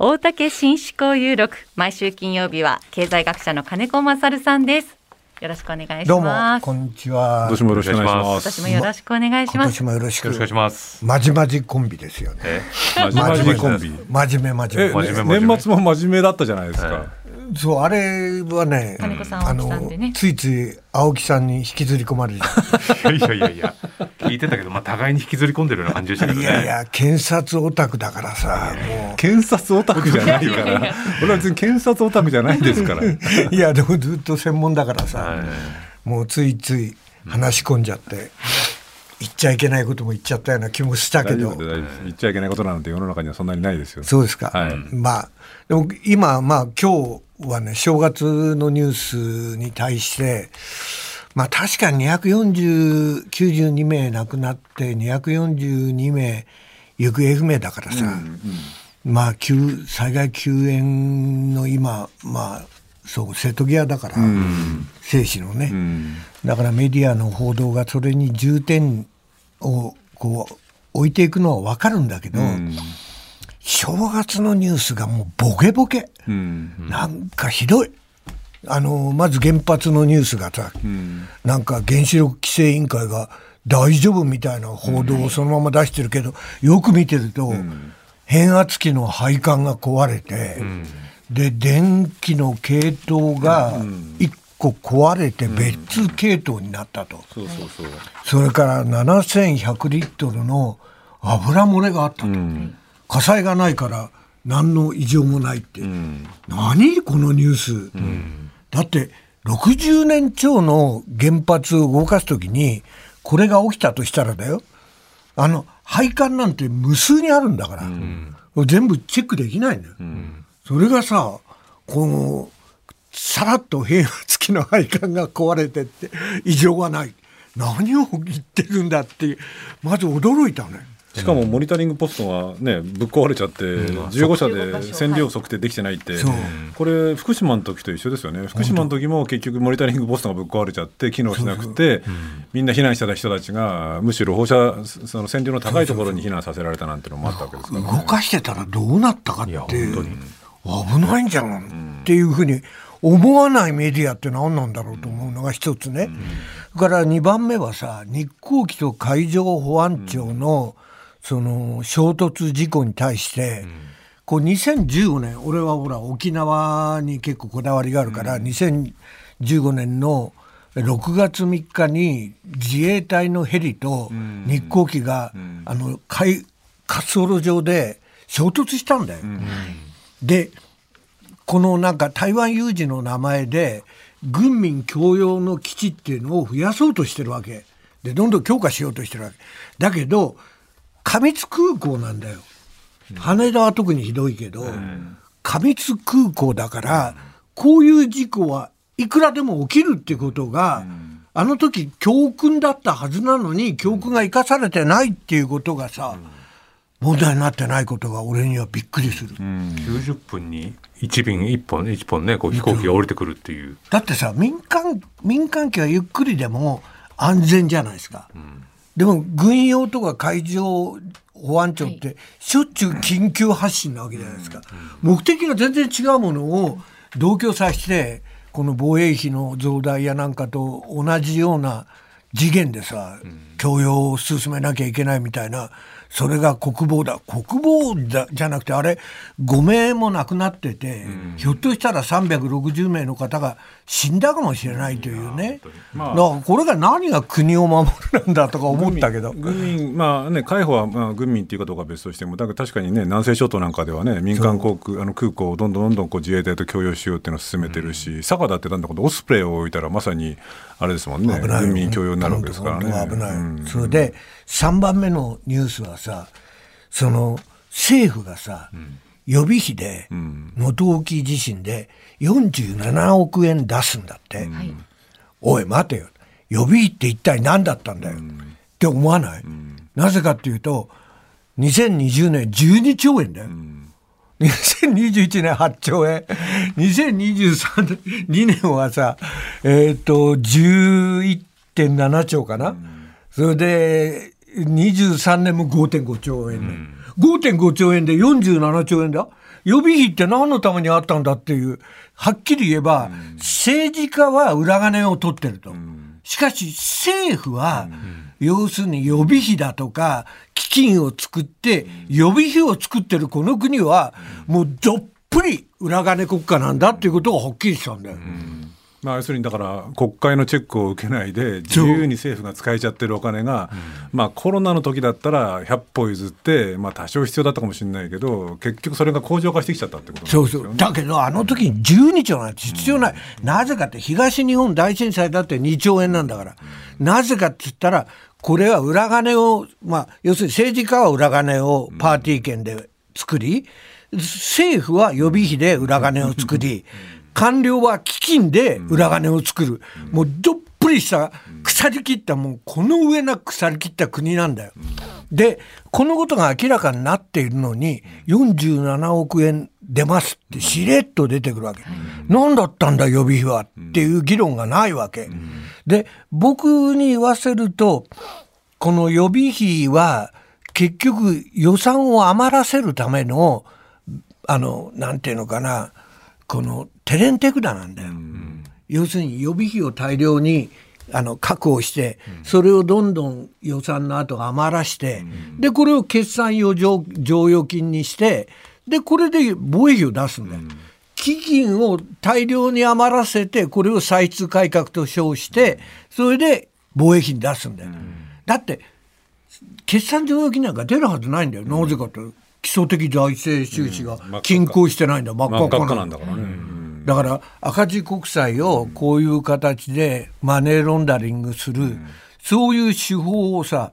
大竹紳士交友録、毎週金曜日は経済学者の金子勝さんです。よろしくお願いします。どうもこんにちは。どうもよろしくお願いします。私もよろしくお願いします。今年もよろしくお願いします。まじまじコンビですよね。まじまじコンビ。真面目真面目。年末も真面目だったじゃないですか、そうあれはね、金子さん、青木さんでね、ついつい青木さんに引きずり込まれるいや聞いてたけど、まあ、互いに引きずり込んでるような感じでしたけどね。いやいや検察オタクだからさ、もう検察オタクじゃないから俺は別に検察オタクじゃないですからいやでもずっと専門だからさ、もうついつい話し込んじゃって、言っちゃいけないことも言っちゃったような気もしたけど、言っちゃいけないことなんて世の中にはそんなにないですよ。そうですか、まあ、でも今、今日はね、正月のニュースに対して、まあ、確かに292名亡くなって242名行方不明だからさ、まあ、災害救援の今、そう瀬戸際だから、生死のね、だからメディアの報道がそれに重点をこう置いていくのは分かるんだけど、正月のニュースがもうボケボケ、なんかひどい。まず原発のニュースがさ、なんか原子力規制委員会が大丈夫みたいな報道をそのまま出してるけど、よく見てると、変圧器の配管が壊れて、で電気の系統が1個壊れて別系統になったと、それから7100リットルの油漏れがあったと、火災がないから何の異常もないって、何このニュース、だって60年超の原発を動かすときにこれが起きたとしたらだよ、配管なんて無数にあるんだから、全部チェックできないんだよ、それがさ、このさらっと変圧器の配管が壊れてって異常がない、何を言ってるんだってまず驚いたね。しかもモニタリングポストが、ね、ぶっ壊れちゃって、15社で線量測定できてないって、これ福島の時と一緒ですよね。福島の時も結局モニタリングポストがぶっ壊れちゃって機能しなくて、みんな避難した人たちがむしろ放射その線量の高いところに避難させられたなんてのもあったわけですから、動かしてたらどうなったかって本当に危ないんじゃんっていうふうに思わないメディアって何なんだろうと思うのが一つね、それから2番目はさ、日航機と海上保安庁のその衝突事故に対して、こう2015年、俺はほら沖縄に結構こだわりがあるから、2015年の6月3日に自衛隊のヘリと日航機が、滑走路上で衝突したんだよ、でこのなんか台湾有事の名前で軍民共用の基地っていうのを増やそうとしてるわけで、どんどん強化しようとしてるわけだけど、過密空港なんだよ。羽田は特にひどいけど、過密空港だからこういう事故はいくらでも起きるってことが、あの時教訓だったはずなのに教訓が生かされてないっていうことがさ、問題になってないことが俺にはびっくりする、90分に1便1本ね、こう飛行機が降りてくるっていう。だってさ、民間機はゆっくりでも安全じゃないですか、でも軍用とか海上保安庁ってしょっちゅう緊急発進なわけじゃないですか、目的が全然違うものを同居させて、この防衛費の増大やなんかと同じような次元でさ、供用を進めなきゃいけないみたいな、それが国防だじゃなくて、あれ5名も亡くなってて、ひょっとしたら360名の方が死んだかもしれないというね、これが何が国を守るんだとか思ったけど、軍民、海保は軍民っていうかどうか別としても、だから確かにね、南西諸島なんかではね、民間空港をどんどんこう自衛隊と共用しようっていうのを進めてるし、佐賀だってなんだかオスプレイを置いたらまさにあれですもんね、軍民共用になるわけですからね。本当危ない、それで3番目のニュースはさ、その政府がさ、予備費で能登沖地震で47億円出すんだって、おい待てよ、予備費って一体何だったんだよ、って思わない、なぜかっていうと2020年12兆円だよ、2021年8兆円、2023年2年はさ、11.7 兆かな、それで23年も 5.5 兆円で、5.5 兆円で47兆円だ。予備費って何のためにあったんだっていう、はっきり言えば政治家は裏金を取ってると、しかし政府は要するに予備費だとか基金を作って予備費を作ってるこの国はもうどっぷり裏金国家なんだっていうことがはっきりしたんだよ。まあ、要するにだから国会のチェックを受けないで自由に政府が使えちゃってるお金が、まあコロナの時だったら100歩譲ってまあ多少必要だったかもしれないけど、結局それが恒常化してきちゃったってことなんですよね。そうそう、だけどあの時に12兆なんて必要ない、なぜかって東日本大震災だって2兆円なんだから、なぜかって言ったらこれは裏金を、まあ要するに政治家は裏金をパーティー券で作り、政府は予備費で裏金を作り官僚は基金で裏金を作る、もうどっぷりした腐り切った、もうこの上な腐り切った国なんだよ。でこのことが明らかになっているのに47億円出ますってしれっと出てくるわけ、何だったんだ予備費はっていう議論がないわけで、僕に言わせるとこの予備費は結局予算を余らせるためのなんていうのかな、この手練手管なんだよ、要するに予備費を大量に確保して、それをどんどん予算の後余らして、でこれを決算用剰余金にして、でこれで防衛費を出すんだよ、基金を大量に余らせてこれを歳出改革と称してそれで防衛費に出すんだよ、だって決算剰余金なんか出るはずないんだよ、なぜかというと基礎的財政収支が均衡してないんだ、真っ赤っかなんだからね、だから赤字国債をこういう形でマネーロンダリングする、そういう手法をさ、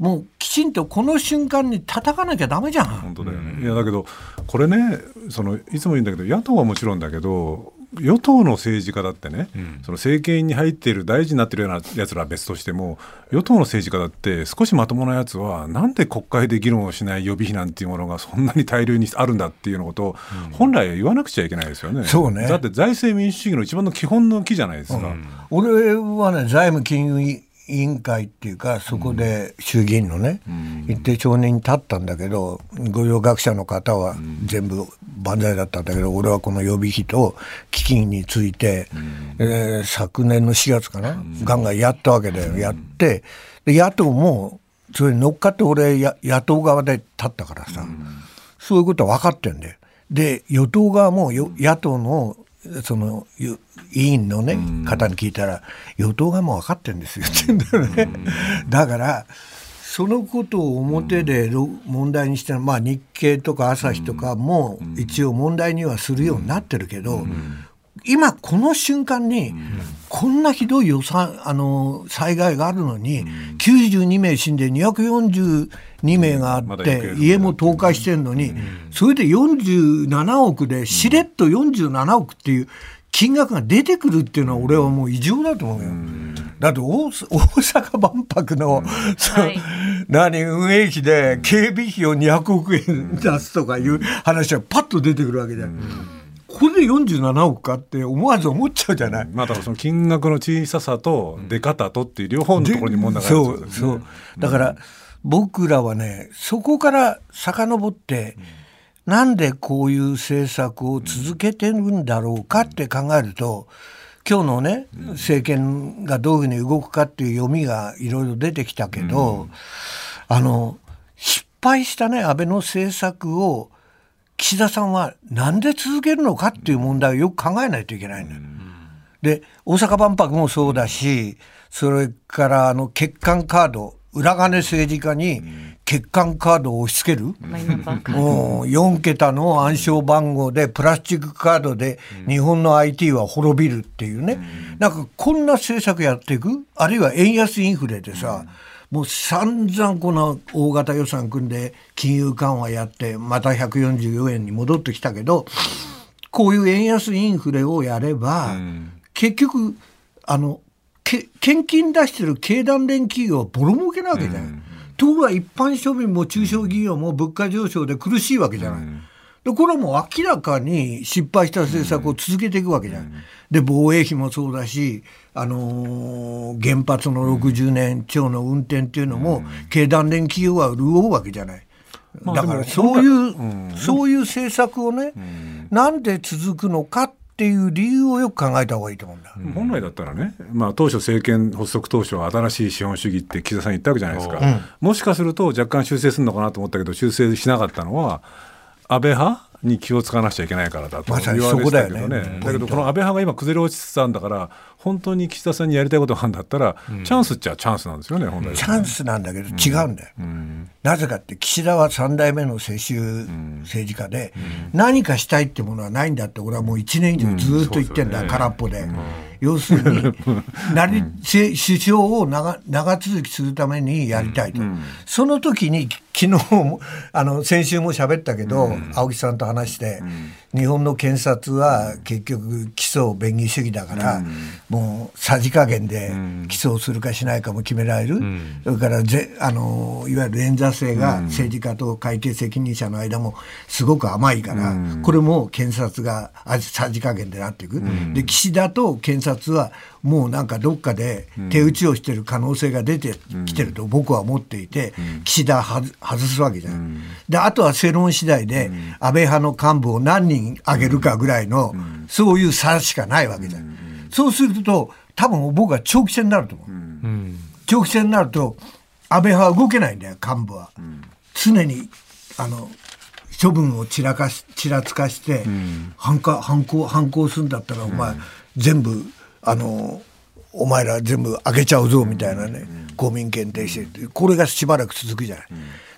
もうきちんとこの瞬間に叩かなきゃダメじゃん。本当だよね。いやだけどこれね、いつも言うんだけど野党はもちろんだけど与党の政治家だってね、その政権に入っている大臣になっているようなやつらは別としても、与党の政治家だって少しまともなやつはなんで国会で議論をしない予備費なんていうものがそんなに大量にあるんだっていうのことを本来は言わなくちゃいけないですよね。そうね。だって財政民主主義の一番の基本の木じゃないですか。俺はね、財務金融委員会っていうかそこで衆議院のね、一定承認に立ったんだけど、御用学者の方は全部万歳だったんだけど、俺はこの予備費と基金について、昨年の4月かな、ガンガンやったわけだよ。やってで野党もそれに乗っかって、俺野党側で立ったからさ、そういうことは分かってんだよ。で与党側も野党のその委員の、ね、方に聞いたら、与党がもう分かってるんですよって言うんだよね。だからそのことを表で問題にして、まあ、日経とか朝日とかも一応問題にはするようになってるけど、今この瞬間にこんなひどい災害があるのに、92名死んで242名があって家も倒壊してるのに、それで47億でしれっと47億っていう金額が出てくるっていうのは俺はもう異常だと思うよ。だって大阪万博の、運営費で警備費を200億円出すとかいう話がパッと出てくるわけだよ。これで47億かって思わず思っちゃうじゃない。まあ、だからその金額の小ささと出方とっていう両方のところに問題があるんですよね。そうそう。だから僕らはね、そこから遡って、なんでこういう政策を続けてるんだろうかって考えると、今日のね、政権がどういうふうに動くかっていう読みがいろいろ出てきたけど、失敗したね、安倍の政策を岸田さんはなんで続けるのかっていう問題をよく考えないといけないんだよ。で大阪万博もそうだし、それから欠陥カード、裏金政治家に欠陥カードを押し付ける、4桁の暗証番号でプラスチックカードで日本の IT は滅びるっていうね、なんかこんな政策やっていく、あるいは円安インフレでさ、もう散々この大型予算組んで金融緩和やってまた144円に戻ってきたけど、こういう円安インフレをやれば、結局献金出してる経団連企業はボロ儲けなわけじゃない、ところが一般庶民も中小企業も物価上昇で苦しいわけじゃない、でこれはもう明らかに失敗した政策を続けていくわけじゃない、で防衛費もそうだし、原発の60年超の運転っていうのも経団連企業は潤うわけじゃない。だからそういう政策をね、なんで続くのかっていう理由をよく考えた方がいいと思うんだ。本来だったらね、当初政権発足当初は新しい資本主義って岸田さん言ったわけじゃないですか、うん、もしかすると若干修正するのかなと思ったけど修正しなかったのは安倍派に気を使わなくちゃいけないからだと言われてたけどね、まさにそこだよね。だけどこの安倍派が今崩れ落ちてたんだから本当に岸田さんにやりたいことがあるんだったら、うん、チャンスっちゃチャンスなんですよね、本来は。チャンスなんだけど違うんだよ、うん、なぜかって岸田は3代目の世襲政治家で、うん、何かしたいってものはないんだって俺はもう1年以上ずっと言ってんだ、うん、空っぽで、うん、要するに首相を 長続きするためにやりたいと、うん、その時に昨日先週も喋ったけど、うん、青木さんと話して、うん、日本の検察は結局起訴便宜主義だから、うん、もうさじ加減で起訴をするかしないかも決められる、うん、それからいわゆる連座制が政治家と会計責任者の間もすごく甘いから、うん、これも検察がさじ加減でなっていく、うん、で岸田と検察はもうなんかどっかで手打ちをしている可能性が出てきてると僕は思っていて、うん、岸田は外すわけじゃない、うん、であとは世論次第で安倍派の幹部を何人挙げるかぐらいの、うん、そういう差しかないわけじゃない、うん、そうすると多分僕は長期戦になると思う、うん、長期戦になると安倍派は動けないんだよ幹部は、うん、常に処分をちらつかして、うん、反抗するんだったらお前、うん、全部お前ら全部あげちゃうぞみたいなね、公民権停止ってこれがしばらく続くじゃない。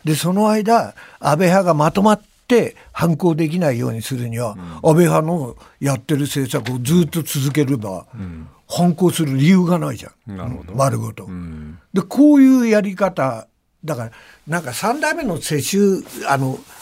でその間安倍派がまとまって反抗できないようにするには、安倍派のやってる政策をずっと続ければ反抗する理由がないじゃん、なるほど、丸ごと、うん、でこういうやり方だから、なんか3代目の世襲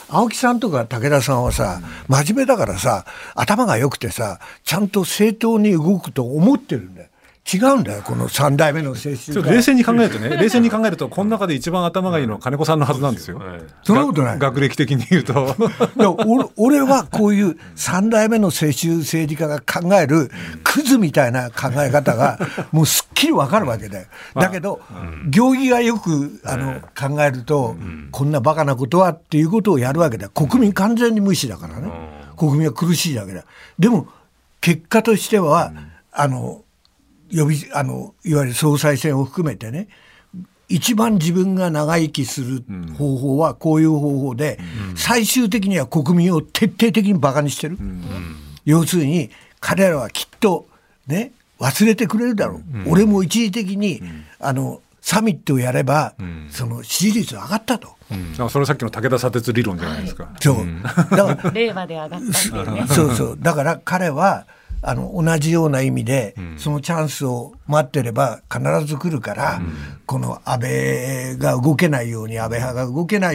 青木さんとか武田さんはさ、真面目だからさ、頭が良くてさ、ちゃんと正当に動くと思ってるんだよ。違うんだよこの3代目の世襲。冷静に考えるとこの中で一番頭がいいのは金子さんのはずなんですよ。そんなことない。学歴的に言うと俺はこういう3代目の世襲政治家が考えるクズみたいな考え方がもうすっきり分かるわけだよ。だけど、行儀がよく考えると、こんなバカなことはっていうことをやるわけだよ。国民完全に無視だからね。国民は苦しいだけだ。でも結果としてはいわゆる総裁選を含めてね、一番自分が長生きする方法はこういう方法で、うん、最終的には国民を徹底的にバカにしてる、うん、要するに彼らはきっとね忘れてくれるだろう、うん、俺も一時的に、うん、サミットをやれば、うん、その支持率上がったと、うん、それさっきの武田砂鉄理論じゃないですか、はい、そうだから令和で上がった、ね、そうだから彼は同じような意味で、うん、そのチャンスを待ってれば必ず来るから、うん、この安倍派が動けない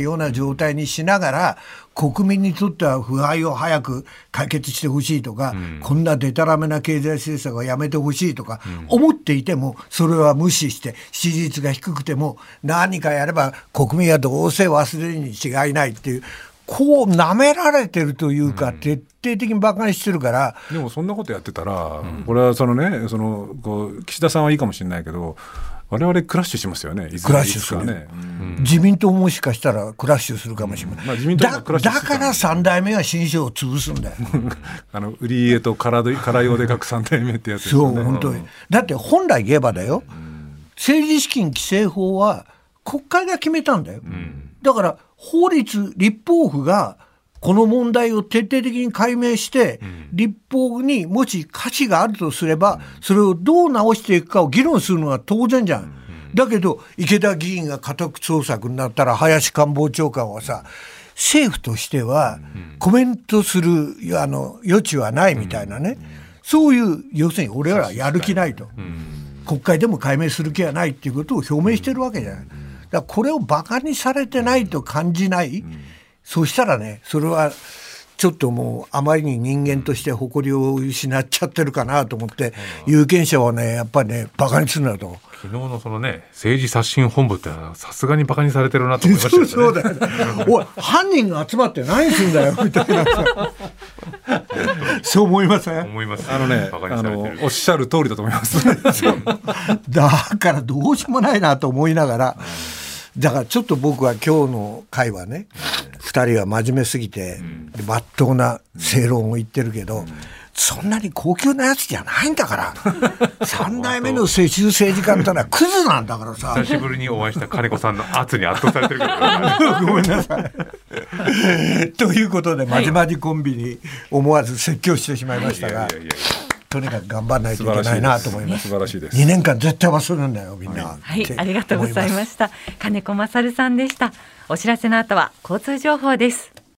ような状態にしながら、国民にとっては腐敗を早く解決してほしいとか、うん、こんなでたらめな経済政策はやめてほしいとか、うん、思っていてもそれは無視して、支持率が低くても何かやれば国民はどうせ忘れるに違いないっていう、こう舐められてるというか、徹底的に馬鹿にしてるから、うん、でもそんなことやってたら、うん、これは岸田さんはいいかもしれないけど、我々クラッシュしますよね。クラッシュするね、うん、自民党もしかしたらクラッシュするかもしれない、うん、まあ、自民党もクラッシュするから、だから3代目は新商を潰すんだよ売り家と空用で書く3代目ってやつですよねそう本当に、うん、だって本来言えばだよ、うん、政治資金規正法は国会が決めたんだよ、うん、だから立法府がこの問題を徹底的に解明して、うん、立法にもし価値があるとすれば、それをどう直していくかを議論するのは当然じゃん、うん、だけど池田議員が家宅捜索になったら、林官房長官はさ、政府としてはコメントする余地はないみたいなね、うん、そういう、要するに俺らはやる気ないと、うん、国会でも解明する気はないっていうことを表明してるわけじゃない。だからこれをバカにされてないと感じない、うん、そうしたらね、それはちょっともうあまりに人間として誇りを失っちゃってるかなと思って、うん、有権者はね、やっぱりね、バカにするんだと。昨日のそのね、政治刷新本部ってのはさすがにバカにされてるなと思いましたよねそうだよねおい、犯人が集まって何するんだよみたいなそう思いません？思います。バカにされてる。おっしゃる通りだと思いますだからどうしようもないなと思いながらだからちょっと僕は今日の会はね、2人は真面目すぎてまっとうな正論を言ってるけど、そんなに高級なやつじゃないんだから3代目の世襲政治家ってのはクズなんだからさ久しぶりにお会いした金子さんの圧に圧倒されてるけどごめんなさいということでまじまじコンビに思わず説教してしまいましたが、いやいやいやいや、とにかく頑張らないといけないなと思います。素晴らしいです。2年間絶対忘れるんだよみんな、はいはい、ありがとうございました。金子勝さんでした。お知らせの後は交通情報です。